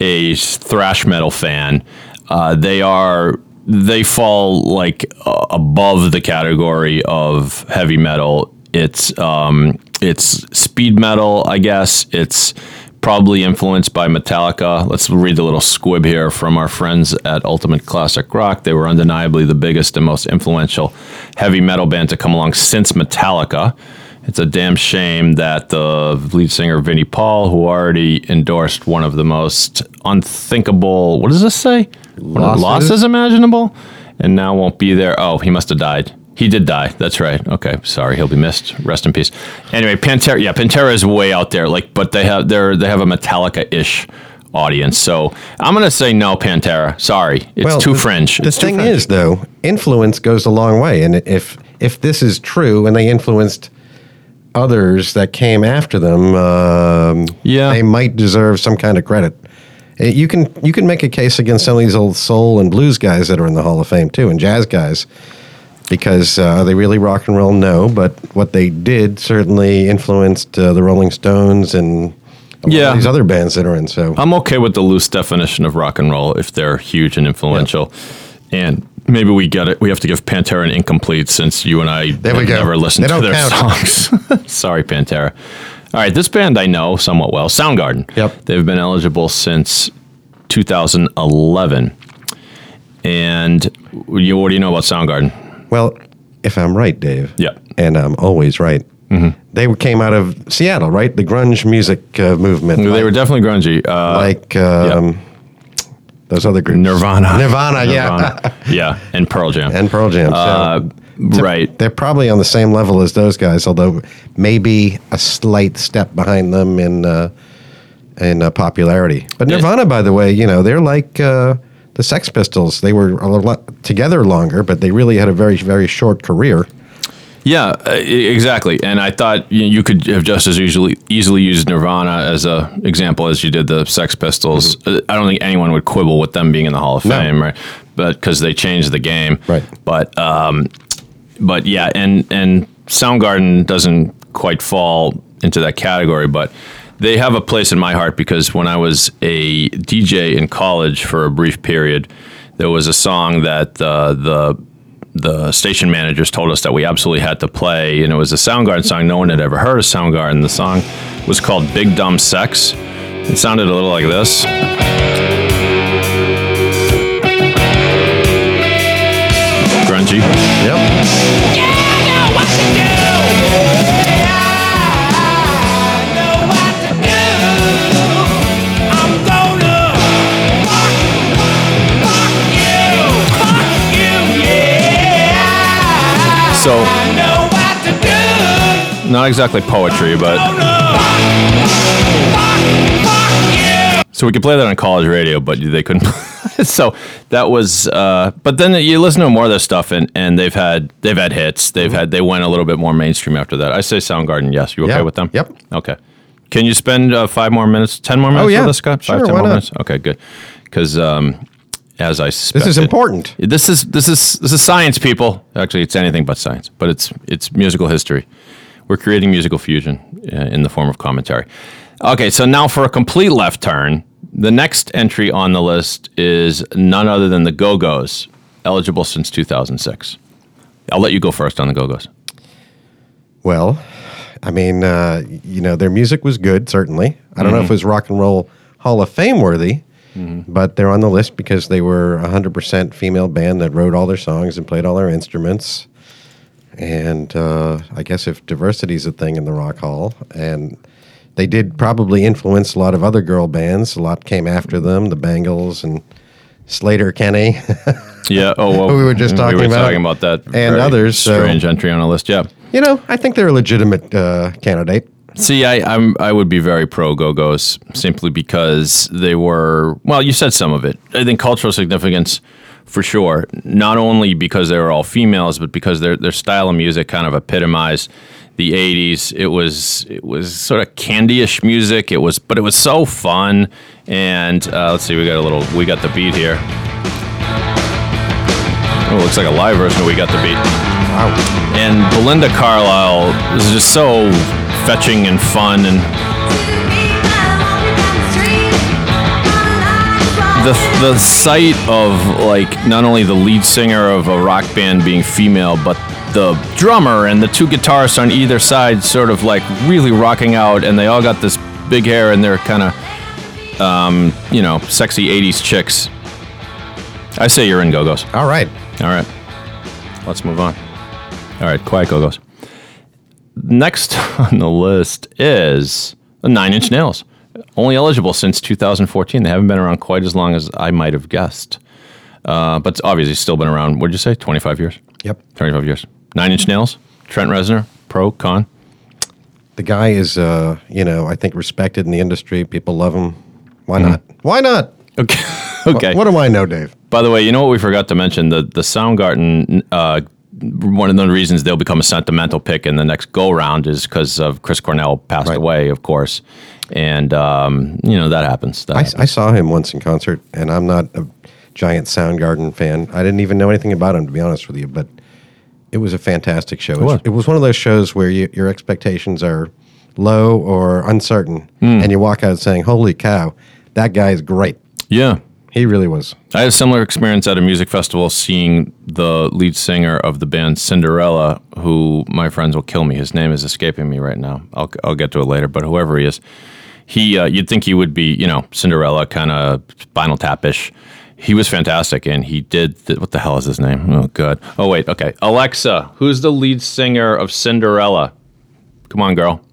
a thrash metal fan. Uh, they are... They fall, like, uh, above the category of heavy metal. It's... Um, It's speed metal, I guess. It's probably influenced by Metallica. Let's read a little squib here from our friends at Ultimate Classic Rock. They were undeniably the biggest and most influential heavy metal band to come along since Metallica. It's a damn shame that the lead singer, Vinnie Paul, who already endorsed one of the most unthinkable, what does this say? Losses, Losses imaginable? And now won't be there. Oh, he must have died. He did die. That's right. Okay, sorry, he'll be missed. Rest in peace. Anyway, Pantera. Yeah, Pantera is way out there. Like, but they have they they have a Metallica-ish audience. So I'm gonna say no, Pantera. Sorry, it's well, too the, fringe. The it's thing fringe. Is, though, influence goes a long way. And if if this is true, and they influenced others that came after them, um, yeah. they might deserve some kind of credit. You can you can make a case against some of these old soul and blues guys that are in the Hall of Fame too, and jazz guys. Because uh, are they really rock and roll? No, but what they did certainly influenced uh, the Rolling Stones and yeah. all these other bands that are in. So I'm okay with the loose definition of rock and roll if they're huge and influential. Yeah. And maybe we get it. We have to give Pantera an incomplete since you and I there have we never listened to their count. songs. Sorry, Pantera. All right, this band I know somewhat well, Soundgarden. Yep, they've been eligible since two thousand eleven. And you, what do you know about Soundgarden? Well, if I'm right, Dave, yeah, and I'm always right, mm-hmm. they came out of Seattle, right? The grunge music uh, movement. They like, were definitely grungy. Uh, like um, yeah. those other groups. Nirvana. Nirvana, Nirvana. yeah. yeah, and Pearl Jam. And Pearl Jam. So, uh, so right. They're probably on the same level as those guys, although maybe a slight step behind them in uh, in uh, popularity. But Nirvana, by the way, you know, they're like... Uh, The Sex Pistols, they were a lot together longer, but they really had a very, very short career. Yeah, exactly. And I thought you, know, you could have just as easily, easily used Nirvana as an example as you did the Sex Pistols. Mm-hmm. I don't think anyone would quibble with them being in the Hall of no. Fame, right? But because they changed the game. Right. But, um, but yeah, and, and Soundgarden doesn't quite fall into that category, but... They have a place in my heart because when I was a D J in college for a brief period, there was a song that uh, the the station managers told us that we absolutely had to play, and it was a Soundgarden song. No one had ever heard of Soundgarden. The song was called Big Dumb Sex. It sounded a little like this. Grungy. Yep. Yeah, no, what you do? So, not exactly poetry, but... So we could play that on college radio, but they couldn't... So that was... Uh, but then you listen to more of their stuff, and, and they've had they've had hits. They've had they went a little bit more mainstream after that. I say Soundgarden, yes. You okay yep. with them? Yep. Okay. Can you spend uh, five more minutes, ten more minutes oh, yeah. with us, Scott? Sure, five, ten why more not? Minutes? Okay, good. Because... Um, As I suspected. This is important. This is this is this is science, people. Actually, it's anything but science, but it's it's musical history. We're creating musical fusion in the form of commentary. Okay, so now for a complete left turn, the next entry on the list is none other than the Go-Go's, eligible since two thousand six. I'll let you go first on the Go-Go's. Well, I mean, uh, you know, their music was good, certainly. I don't mm-hmm. know if it was Rock and Roll Hall of Fame worthy. Mm-hmm. But they're on the list because they were a one hundred percent female band that wrote all their songs and played all their instruments. And uh, I guess if diversity is a thing in the Rock Hall. And they did probably influence a lot of other girl bands. A lot came after them, the Bangles and Slater Kenny. yeah, oh, well. we were just talking we were talking about, about that. And others. Strange so, entry on a list, yeah. You know, I think they're a legitimate uh, candidate. See, I I'm, I would be very pro Go-Go's simply because they were, well, you said some of it. I think cultural significance for sure, not only because they were all females, but because their their style of music kind of epitomized the eighties. It was it was sort of candyish music. It was, but it was so fun. And uh, let's see, we got a little, we got the beat here. Oh, it looks like a live version. We got the beat. Wow. And Belinda Carlisle is just so fetching and fun, and the the sight of like not only the lead singer of a rock band being female, but the drummer and the two guitarists on either side sort of like really rocking out, and they all got this big hair and they're kind of um, you know, sexy eighties chicks. I say you're in Go-Go's. All right. All right. Let's move on. All right, quiet Go-Go's. Next on the list is Nine Inch Nails. Only eligible since two thousand fourteen. They haven't been around quite as long as I might have guessed. Uh, but obviously still been around, what did you say, twenty-five years? Yep. twenty-five years. Nine Inch Nails, Trent Reznor, pro, con? The guy is, uh, you know, I think respected in the industry. People love him. Why mm-hmm. not? Why not? Okay. okay. What, what do I know, Dave? By the way, you know what we forgot to mention? The, the Soundgarden... Uh, One of the reasons they'll become a sentimental pick in the next go-round is because of Chris Cornell passed right. away, of course. And, um, you know, that happens. That I, happens. I saw him once in concert, and I'm not a giant Soundgarden fan. I didn't even know anything about him, to be honest with you, but it was a fantastic show. It was, it was one of those shows where you, your expectations are low or uncertain, mm. and you walk out saying, holy cow, that guy is great. Yeah. He really was. I had a similar experience at a music festival seeing the lead singer of the band Cinderella, who my friends will kill me. His name is escaping me right now. I'll I'll get to it later, but whoever he is, he, uh, you'd think he would be, you know, Cinderella kind of Spinal Tap-ish. He was fantastic, and he did, th- what the hell is his name? Oh, God. Oh, wait, okay. Alexa, who's the lead singer of Cinderella? Come on, girl.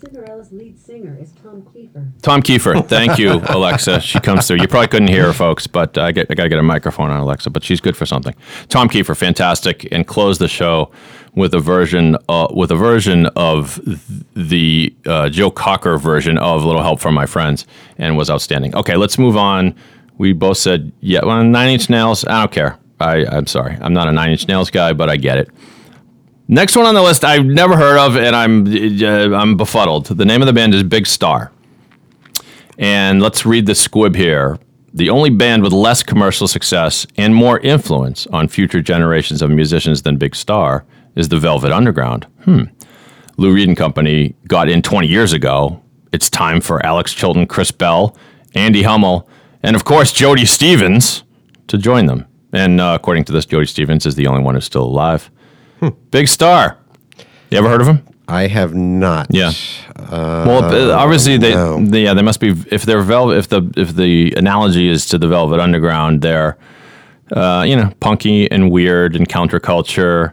Cinderella's lead singer is Tom Kiefer. Tom Kiefer. Thank you, Alexa. She comes through. You probably couldn't hear her, folks, but I, get, I got to get a microphone on Alexa, but she's good for something. Tom Kiefer, fantastic, and closed the show with a version uh, with a version of the uh, Joe Cocker version of Little Help From My Friends, and was outstanding. Okay, let's move on. We both said, yeah, well, Nine Inch Nails, I don't care. I, I'm sorry. I'm not a Nine Inch Nails guy, but I get it. Next one on the list I've never heard of, and I'm uh, I'm befuddled. The name of the band is Big Star. And let's read the squib here. The only band with less commercial success and more influence on future generations of musicians than Big Star is the Velvet Underground. Hmm. Lou Reed and Company got in twenty years ago. It's time for Alex Chilton, Chris Bell, Andy Hummel, and of course Jody Stevens to join them. And uh, according to this, Jody Stevens is the only one who's still alive. Big Star. You ever heard of him? I have not. Yeah. Uh, well, obviously they, no. they yeah, they must be if they're velvet if the if the analogy is to the Velvet Underground, they're uh, you know, punky and weird and counterculture,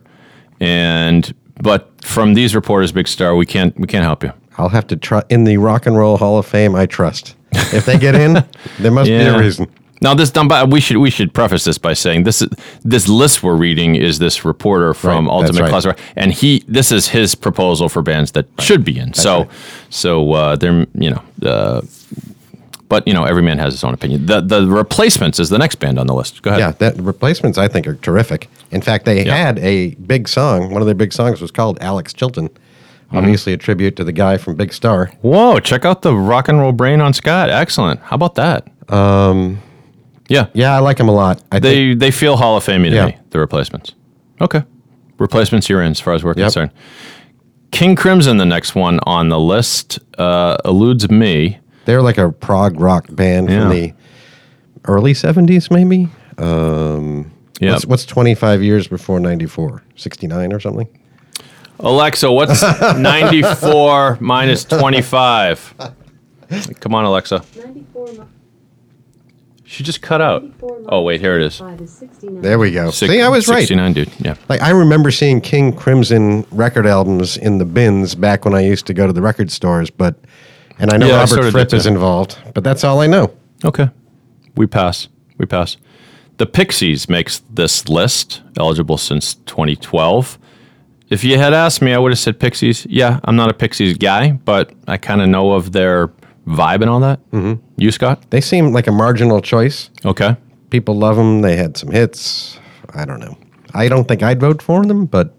and but from these reporters, Big Star, we can't we can't help you. I'll have to try in the Rock and Roll Hall of Fame, I trust. If they get in, there must yeah. be a reason. Now this done by, we should we should preface this by saying this is, this list we're reading is this reporter from right, Ultimate right. Classified, and he this is his proposal for bands that right. should be in. That's so right. so uh, they're you know, uh, but you know every man has his own opinion. The the Replacements is the next band on the list. Go ahead. Yeah, that Replacements I think are terrific. In fact, they yeah. had a big song. One of their big songs was called Alex Chilton. Obviously, a tribute to the guy from Big Star. Whoa! Check out the rock and roll brain on Scott. Excellent. How about that? Um, yeah, yeah, I like him a lot. I they think. they feel Hall of Fame to yeah. me. The Replacements. Okay, Replacements, you're in as far as we're yep. concerned. King Crimson, the next one on the list, uh, eludes me. They're like a prog rock band yeah. from the early seventies, maybe. Um, yeah. What's, what's twenty-five years before ninety-four? sixty-nine or something. Alexa, what's ninety-four minus twenty-five? Come on, Alexa. ninety-four. She just cut out. Oh, wait, here it is. There we go. Six, See, I was sixty-nine, right. sixty-nine, dude. Yeah. Like, I remember seeing King Crimson record albums in the bins back when I used to go to the record stores, but, and I know yeah, Robert I sort of Fripp is involved, but that's all I know. Okay. We pass. We pass. The Pixies makes this list, eligible since twenty twelve. If you had asked me, I would have said Pixies. Yeah, I'm not a Pixies guy, but I kind of know of their vibe and all that. Mm-hmm. You, Scott? They seem like a marginal choice. Okay. People love them. They had some hits. I don't know. I don't think I'd vote for them, but...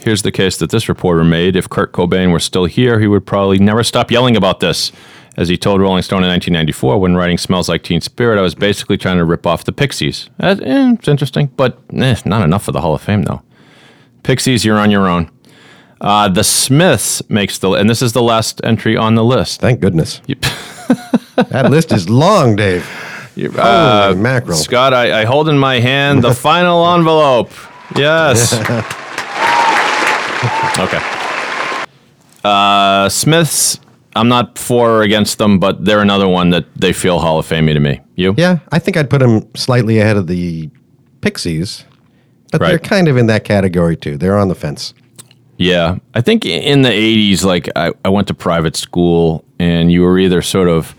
Here's the case that this reporter made. If Kurt Cobain were still here, he would probably never stop yelling about this. As he told Rolling Stone in nineteen ninety-four, when writing Smells Like Teen Spirit, I was basically trying to rip off the Pixies. Uh, eh, it's interesting, but eh, not enough for the Hall of Fame, though. Pixies, you're on your own. Uh, the Smiths makes the... And this is the last entry on the list. Thank goodness. You, that list is long, Dave. You, uh, Holy mackerel. Scott, I, I hold in my hand the final envelope. Yes. Okay. Uh, Smiths, I'm not for or against them, but they're another one that they feel Hall of Fame-y to me. You? Yeah, I think I'd put them slightly ahead of the Pixies. But right. they're kind of in that category, too. They're on the fence. Yeah. I think in the eighties, like, I, I went to private school, and you were either sort of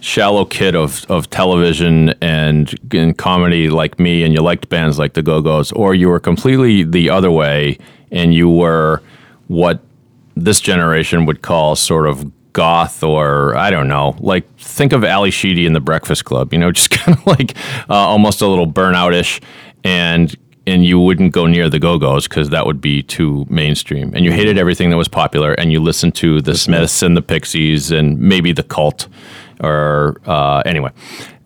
shallow kid of, of television and, and comedy like me, and you liked bands like the Go-Go's, or you were completely the other way, and you were what this generation would call sort of goth, or I don't know, like, think of Ali Sheedy in The Breakfast Club, you know, just kind of like uh, almost a little burnout-ish, and... And you wouldn't go near the Go-Go's because that would be too mainstream. And you hated everything that was popular, and you listened to the Smiths and the Pixies and maybe the Cult or uh, anyway,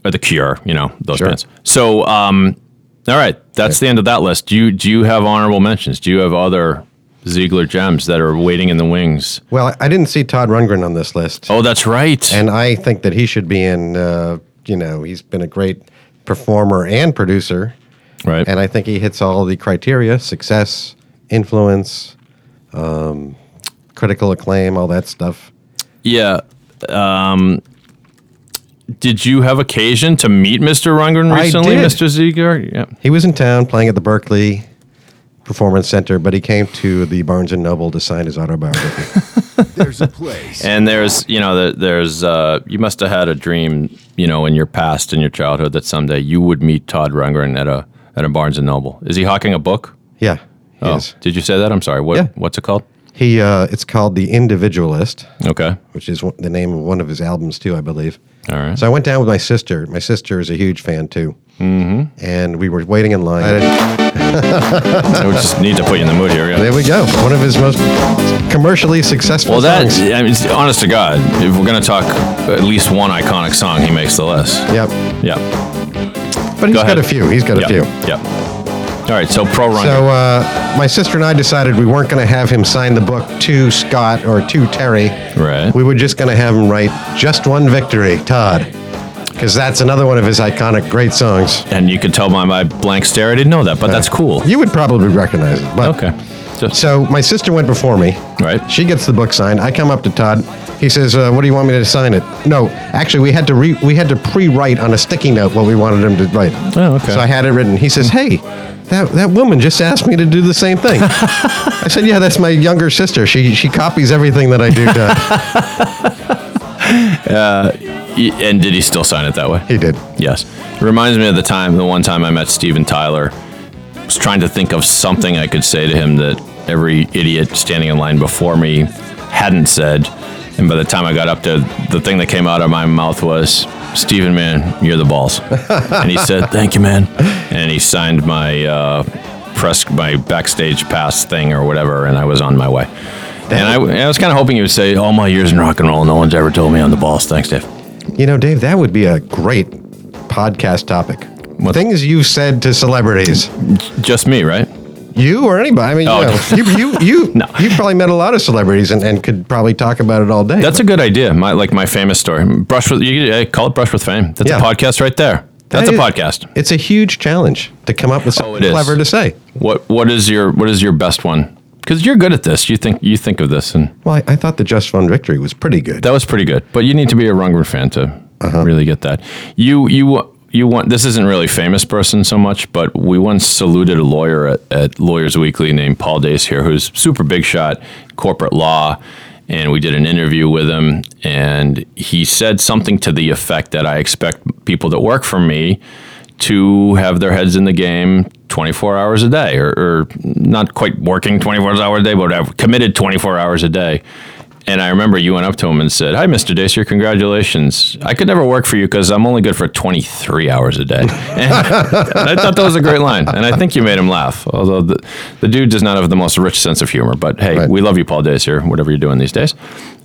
or the Cure, you know, those sure. bands. So, um, all right, that's okay. the end of that list. Do you, do you have honorable mentions? Do you have other Ziegler gems that are waiting in the wings? Well, I didn't see Todd Rundgren on this list. Oh, that's right. And I think that he should be in, uh, you know, he's been a great performer and producer. Right. And I think he hits all the criteria, success, influence, um, critical acclaim, all that stuff. Yeah. Um, did you have occasion to meet Mister Rundgren recently, Mister Ziegler? Yeah, he was in town playing at the Berkeley Performance Center, but he came to the Barnes and Noble to sign his autobiography. There's a place, and there's you know, there's uh, you must have had a dream, you know, in your past, in your childhood, that someday you would meet Todd Rundgren at a at a Barnes and Noble. Is he hawking a book? Yeah. Oh, is. Did you say that? I'm sorry. What yeah. What's it called? He uh, it's called The Individualist. Okay, which is the name of one of his albums too, I believe. All right. So I went down with my sister. My sister is a huge fan too. Mm-hmm. And we were waiting in line. I didn't so we just need to put you in the mood here. Yeah. There we go. One of his most commercially successful. Well, that songs. I mean, honest to God, if we're going to talk at least one iconic song, he makes the list. Yep. Yep. But he's go got ahead. a few. He's got yep. a few. Yep. All right, so pro Rundgren. So uh, my sister and I decided we weren't going to have him sign the book to Scott or to Terry. Right. We were just going to have him write Just One Victory, Todd, because that's another one of his iconic great songs. And you can tell by my blank stare I didn't know that, but uh, that's cool. You would probably recognize it. But okay. So, so my sister went before me. Right. She gets the book signed. I come up to Todd. He says, uh, what do you want me to sign it? No, actually, we had to re- we had to pre-write on a sticky note what we wanted him to write. Oh, okay. So I had it written. He says, hey, that that woman just asked me to do the same thing. I said, yeah, that's my younger sister. She she copies everything that I do, Todd. uh, and did he still sign it that way? He did. Yes. It reminds me of the time, the one time I met Steven Tyler. I was trying to think of something I could say to him that every idiot standing in line before me hadn't said. And by the time I got up there, the thing that came out of my mouth was, Stephen, man, you're the balls. And he said, thank you, man. And he signed my uh, press, my backstage pass thing or whatever, and I was on my way. That and would, I, I was kind of hoping he would say, all my years in rock and roll, no one's ever told me I'm the balls. Thanks, Dave. You know, Dave, that would be a great podcast topic. What? Things you've said to celebrities. Just me, right? You or anybody? I mean, oh, you know, you you you no. you probably met a lot of celebrities and, and could probably talk about it all day. That's but. a good idea. My like my famous story, brush with you call it brush with fame. That's yeah. a podcast right there. That's that is, a podcast. It's a huge challenge to come up with something oh, clever to say. What what is your what is your best one? Because you're good at this. You think you think of this and well, I, I thought the Just One Victory was pretty good. That was pretty good, but you need to be a Rundgren fan to uh-huh. really get that. You you. You want this isn't really famous person so much, but we once saluted a lawyer at, at Lawyers Weekly named Paul Dace here, who's super big shot corporate law, and we did an interview with him, and he said something to the effect that I expect people that work for me to have their heads in the game twenty-four hours a day, or, or not quite working twenty-four hours a day, but have committed twenty-four hours a day. And I remember you went up to him and said, hi, Mister Dacier, congratulations. I could never work for you because I'm only good for twenty-three hours a day. And, and I thought that was a great line. And I think you made him laugh, although the, the dude does not have the most rich sense of humor. But, hey, right. we love you, Paul Dacier, whatever you're doing these days.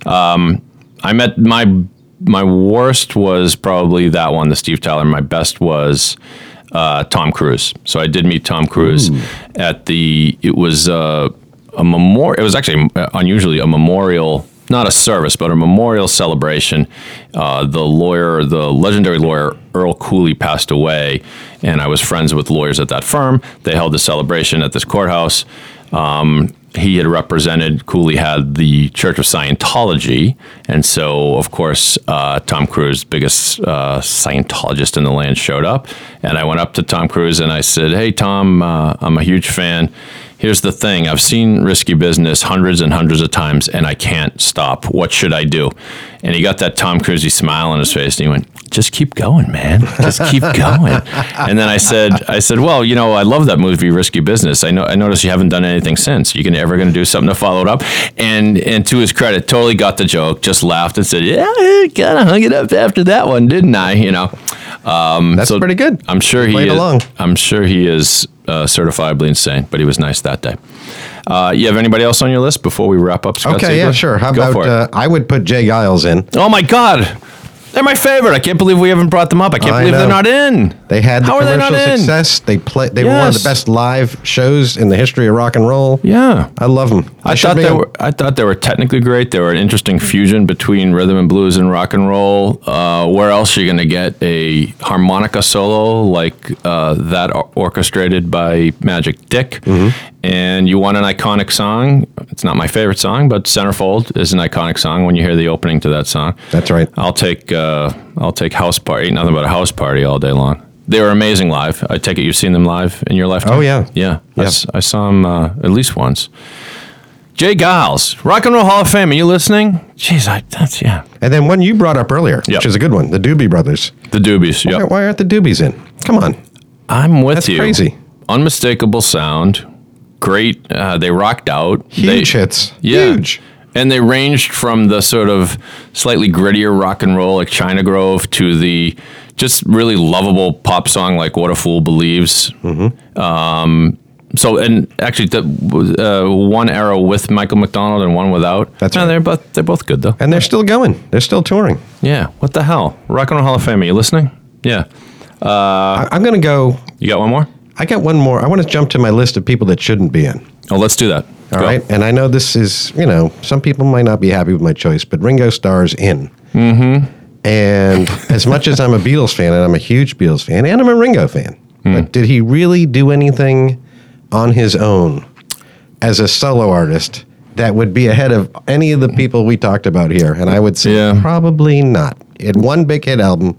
Um, I met my my worst was probably that one, the Steve Tyler. My best was uh, Tom Cruise. So I did meet Tom Cruise Ooh. at the – it was uh, a memorial – it was actually unusually a memorial – not a service, but a memorial celebration. Uh, the lawyer, the legendary lawyer Earl Cooley passed away, and I was friends with lawyers at that firm. They held the celebration at this courthouse. Um, he had represented, Cooley had the Church of Scientology, and so, of course, uh, Tom Cruise, biggest uh, Scientologist in the land, showed up, and I went up to Tom Cruise, and I said, hey, Tom, uh, I'm a huge fan. Here's the thing. I've seen Risky Business hundreds and hundreds of times, and I can't stop. What should I do? And he got that Tom Cruise smile on his face, and he went, just keep going, man. Just keep going. And then I said, I said, well, you know, I love that movie, Risky Business. I know, I noticed you haven't done anything since. You can ever going to do something to follow it up? And and to his credit, totally got the joke, just laughed and said, yeah, I kind of hung it up after that one, didn't I? You know, um, that's so pretty good. I'm sure he is, along. I'm sure he is. Uh, certifiably insane, but he was nice that day. Uh, you have anybody else on your list before we wrap up, Scott? Okay, Ziegler? yeah, sure. How Go about, uh, I would put Jay Giles in. Oh, my God. They're my favorite. I can't believe we haven't brought them up. I can't I believe know. they're not in. They had the How commercial they success. In? They play. They yes. were one of the best live shows in the history of rock and roll. Yeah, I love them. I, I thought they on. were. I thought they were technically great. They were an interesting fusion between rhythm and blues and rock and roll. Uh, where else are you going to get a harmonica solo like uh, that orchestrated by Magic Dick? Mm-hmm. And you want an iconic song. It's not my favorite song, but Centerfold is an iconic song when you hear the opening to that song. That's right. I'll take uh, I'll take House Party. Ain't nothing but a House Party all day long. They were amazing live. I take it you've seen them live in your lifetime? Oh, yeah. Yeah. yeah. I, I saw them uh, at least once. Jay Giles, Rock and Roll Hall of Fame. Are you listening? Jeez, I, that's, yeah. And then one you brought up earlier, yep. which is a good one, the Doobie Brothers. The Doobies, yeah. Why, why aren't the Doobies in? Come on. I'm with that's you. That's crazy. Unmistakable sound. Great. Uh, they rocked out. Huge they, hits. Yeah. Huge. And they ranged from the sort of slightly grittier rock and roll like China Grove to the just really lovable pop song like What a Fool Believes. Mm-hmm. Um, so, and actually, the, uh, one era with Michael McDonald and one without. That's no, right. They're both, they're both good, though. And they're still going. They're still touring. Yeah. What the hell? Rock and Roll Hall of Fame. Are you listening? Yeah. Uh, I, I'm going to go. You got one more? I got one more. I want to jump to my list of people that shouldn't be in. Oh, let's do that. All Go. right. And I know this is, you know, some people might not be happy with my choice, but Ringo Starr's in. Mm-hmm. And as much as I'm a Beatles fan, and I'm a huge Beatles fan, and I'm a Ringo fan, mm. but did he really do anything on his own as a solo artist that would be ahead of any of the people we talked about here? And I would say yeah. probably not. He had one big hit album,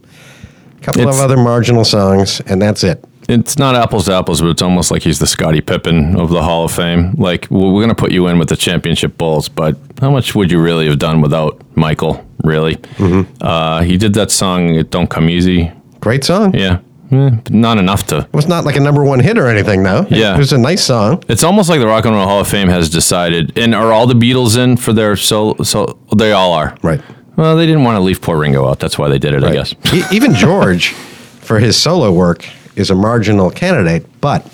a couple it's, of other marginal songs, and that's it. It's not apples to apples, but it's almost like he's the Scottie Pippen of the Hall of Fame. Like, well, we're going to put you in with the championship Bulls, but how much would you really have done without Michael, really? Mm-hmm. Uh, he did that song, It Don't Come Easy. Great song. Yeah. Eh, not enough to... It was not like a number one hit or anything, though. Yeah. It was a nice song. It's almost like the Rock and Roll Hall of Fame has decided, and are all the Beatles in for their... So, so they all are. Right. Well, they didn't want to leave poor Ringo out. That's why they did it, right. I guess. E- even George, for his solo work... is a marginal candidate, but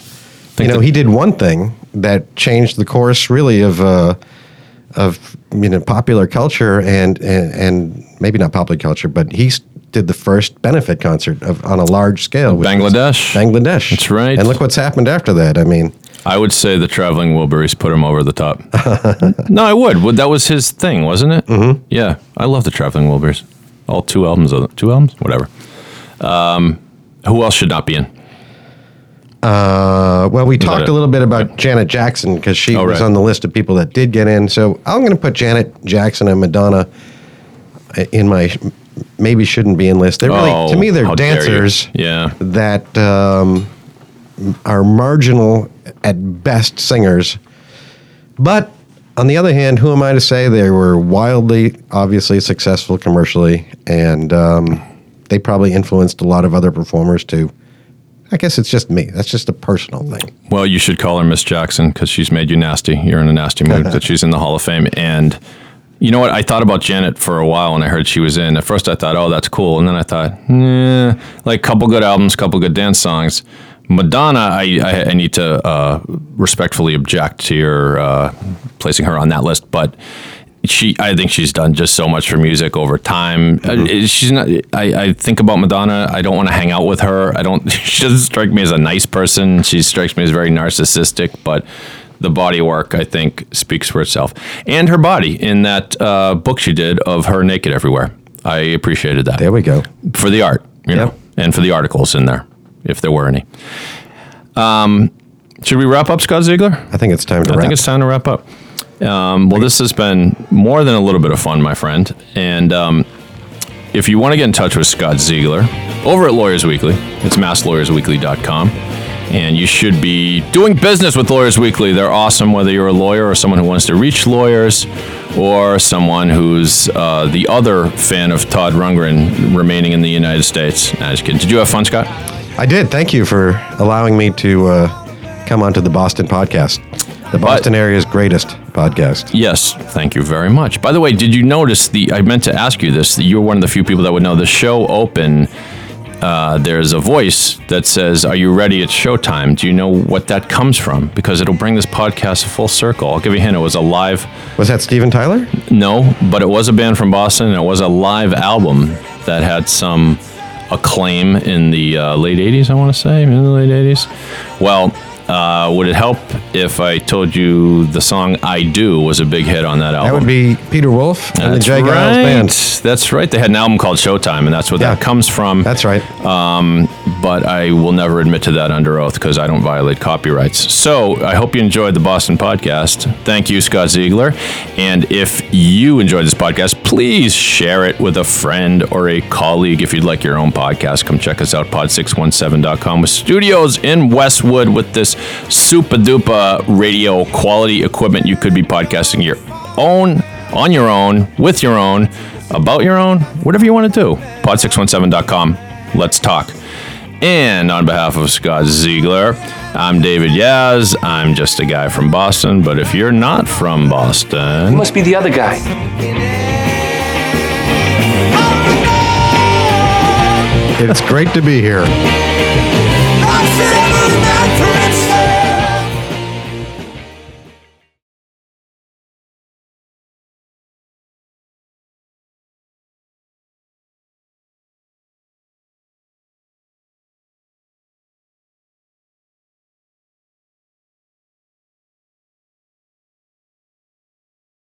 you know he did one thing that changed the course really of uh, of you know popular culture and, and and maybe not popular culture, but he did the first benefit concert of on a large scale. Bangladesh, Bangladesh. That's right. And look what's happened after that. I mean, I would say the Traveling Wilburys put him over the top. No, I would. That was his thing, wasn't it? Mm-hmm. Yeah, I love the Traveling Wilburys. All two albums of them. Two albums, whatever. Um. Who else should not be in? Uh, well, we talked a little bit about right. Janet Jackson because she oh, was right. on the list of people that did get in. So I'm going to put Janet Jackson and Madonna in my maybe shouldn't be in list. They're really, oh, to me, they're dancers yeah. that um, are marginal at best singers. But on the other hand, who am I to say they were wildly, obviously successful commercially and... Um, they probably influenced a lot of other performers, too. I guess it's just me. That's just a personal thing. Well, you should call her Miss Jackson because she's made you nasty. You're in a nasty mood that she's in the Hall of Fame. And you know what? I thought about Janet for a while when I heard she was in. At first, I thought, oh, that's cool. And then I thought, nah, like a couple good albums, a couple good dance songs. Madonna, I, I, I need to uh, respectfully object to your uh, placing her on that list, but... She, I think she's done just so much for music over time. Mm-hmm. She's not. I, I think about Madonna. I don't want to hang out with her. I don't. She doesn't strike me as a nice person. She strikes me as very narcissistic. But the body work, I think, speaks for itself. And her body in that uh, book she did of her naked everywhere. I appreciated that. There we go. For the art, you yep. know, and for the articles in there, if there were any. Um, should we wrap up, Scott Ziegler? I think it's time to. I wrap. think it's time to wrap up. Um, well, this has been more than a little bit of fun, my friend. And um, if you want to get in touch with Scott Ziegler over at Lawyers Weekly, it's mass lawyers weekly dot com. And you should be doing business with Lawyers Weekly. They're awesome, whether you're a lawyer or someone who wants to reach lawyers or someone who's uh, the other fan of Todd Rundgren remaining in the United States. Nah, just kidding. Did you have fun, Scott? I did. Thank you for allowing me to uh, come onto the Boston podcast. The Boston but, area's greatest podcast. Yes, thank you very much. By the way, did you notice the? I meant to ask you this. That you were one of the few people that would know the show open uh, there's a voice that says, are you ready? It's showtime. Do you know what that comes from? Because it'll bring this podcast full circle. I'll give you a hint. It was a live... Was that Steven Tyler? No, but it was a band from Boston, and it was a live album that had some acclaim in the uh, late eighties, I want to say. In the late eighties. Well... Uh, would it help if I told you the song I Do was a big hit on that album? That would be Peter Wolf and that's the Jay right. Giles Band. That's right. They had an album called Showtime, and that's where yeah. that comes from. That's right. Um, but I will never admit to that under oath because I don't violate copyrights. So I hope you enjoyed the Boston podcast. Thank you, Scott Ziegler. And if you enjoyed this podcast, please share it with a friend or a colleague. If you'd like your own podcast, come check us out, pod six one seven dot com, with studios in Westwood with this super duper radio quality equipment. You could be podcasting your own, on your own, with your own, about your own, whatever you want to do. pod six one seven dot com. Let's talk. And on behalf of Scott Ziegler, I'm David Yaz. I'm just a guy from Boston, but if you're not from Boston, you must be the other guy. It's great to be here.